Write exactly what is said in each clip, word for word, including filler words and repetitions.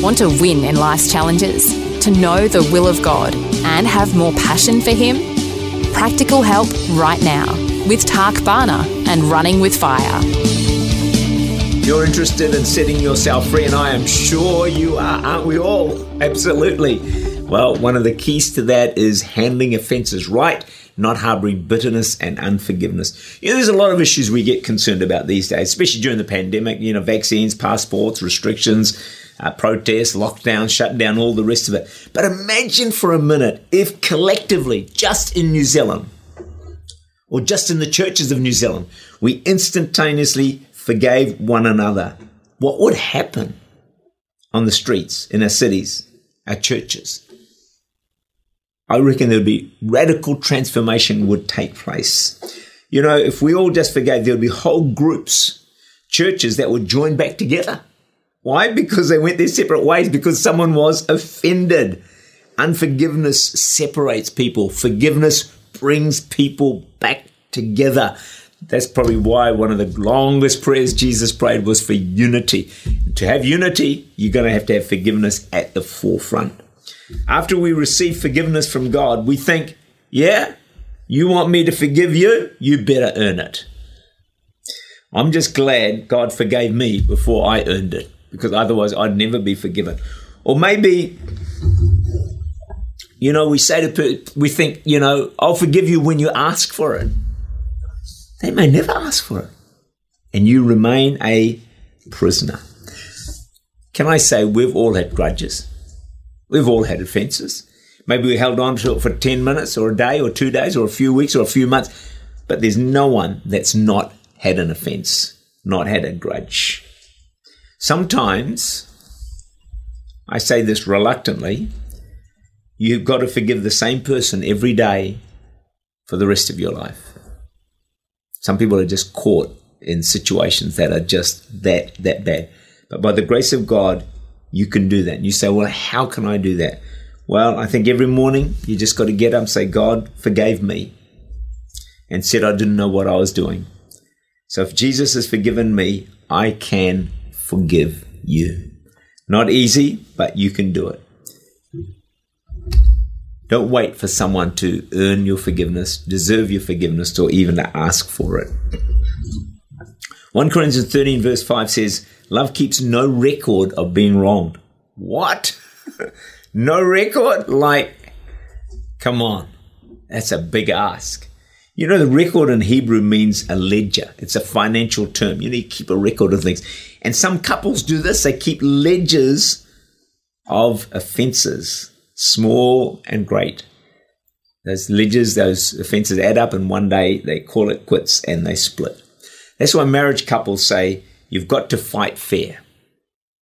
Want to win in life's challenges, to know the will of God and have more passion for Him? Practical help right now with Tark Barner and Running with Fire. You're interested in setting yourself free, and I am sure you are, aren't we all? Absolutely. Well, one of the keys to that is handling offences right, not harbouring bitterness and unforgiveness. You know, there's a lot of issues we get concerned about these days, especially during the pandemic, you know, vaccines, passports, restrictions, Uh, protests, lockdown, shutdown, all the rest of it. But imagine for a minute if collectively, just in New Zealand, or just in the churches of New Zealand, we instantaneously forgave one another. What would happen on the streets, in our cities, our churches? I reckon there would be radical transformation would take place. You know, if we all just forgave, there would be whole groups, churches that would join back together. Why? Because they went their separate ways because someone was offended. Unforgiveness separates people. Forgiveness brings people back together. That's probably why one of the longest prayers Jesus prayed was for unity. To have unity, you're going to have to have forgiveness at the forefront. After we receive forgiveness from God, we think, yeah, you want me to forgive you? You better earn it. I'm just glad God forgave me before I earned it, because otherwise I'd never be forgiven. Or maybe, you know, we say to we think, you know, I'll forgive you when you ask for it. They may never ask for it, and you remain a prisoner. Can I say we've all had grudges? We've all had offences. Maybe we held on to it for ten minutes or a day or two days or a few weeks or a few months, but there's no one that's not had an offence, not had a grudge. Sometimes, I say this reluctantly, you've got to forgive the same person every day for the rest of your life. Some people are just caught in situations that are just that that bad. But by the grace of God, you can do that. And you say, well, how can I do that? Well, I think every morning you just got to get up and say, God forgave me and said I didn't know what I was doing. So if Jesus has forgiven me, I can forgive you. Not easy, but you can do it. Don't wait for someone to earn your forgiveness, deserve your forgiveness, or even to ask for it. First Corinthians thirteen verse five says, love keeps no record of being wronged. What? No record? Like, come on. That's a big ask. You know, the record in Hebrew means a ledger. It's a financial term. You need to keep a record of things. And some couples do this. They keep ledgers of offences, small and great. Those ledgers, those offences add up, and one day they call it quits and they split. That's why marriage couples say, you've got to fight fair.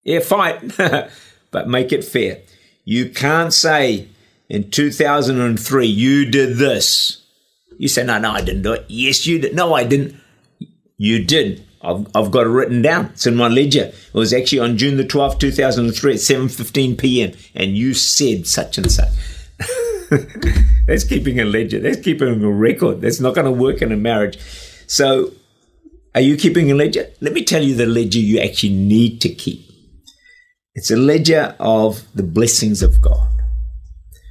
Yeah, fight, but make it fair. You can't say, in two thousand three, you did this. You say, no, no, I didn't do it. Yes, you did. No, I didn't. You did. I've, I've got it written down. It's in my ledger. It was actually on June the twelfth, two thousand three at seven fifteen p.m. And you said such and such. That's keeping a ledger. That's keeping a record. That's not going to work in a marriage. So are you keeping a ledger? Let me tell you the ledger you actually need to keep. It's a ledger of the blessings of God.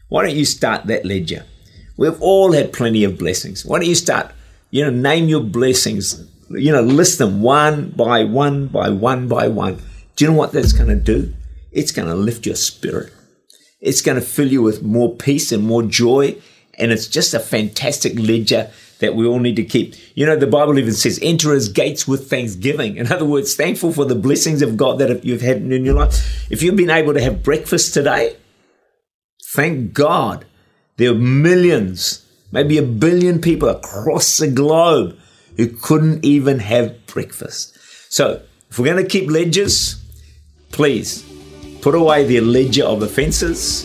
Why don't you start that ledger? We've all had plenty of blessings. Why don't you start, you know, name your blessings, you know, list them one by one by one by one. Do you know what that's going to do? It's going to lift your spirit. It's going to fill you with more peace and more joy. And it's just a fantastic ledger that we all need to keep. You know, the Bible even says, enter his gates with thanksgiving. In other words, thankful for the blessings of God that you've had in your life. If you've been able to have breakfast today, thank God. There are millions, maybe a billion people across the globe who couldn't even have breakfast. So If we're going to keep ledgers, please put away the ledger of offences.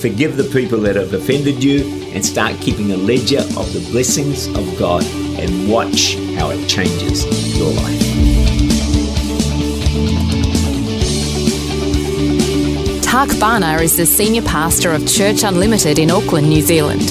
Forgive the people that have offended you and start keeping a ledger of the blessings of God, and watch how it changes your life. Tark Barner is the Senior Pastor of Church Unlimited in Auckland, New Zealand.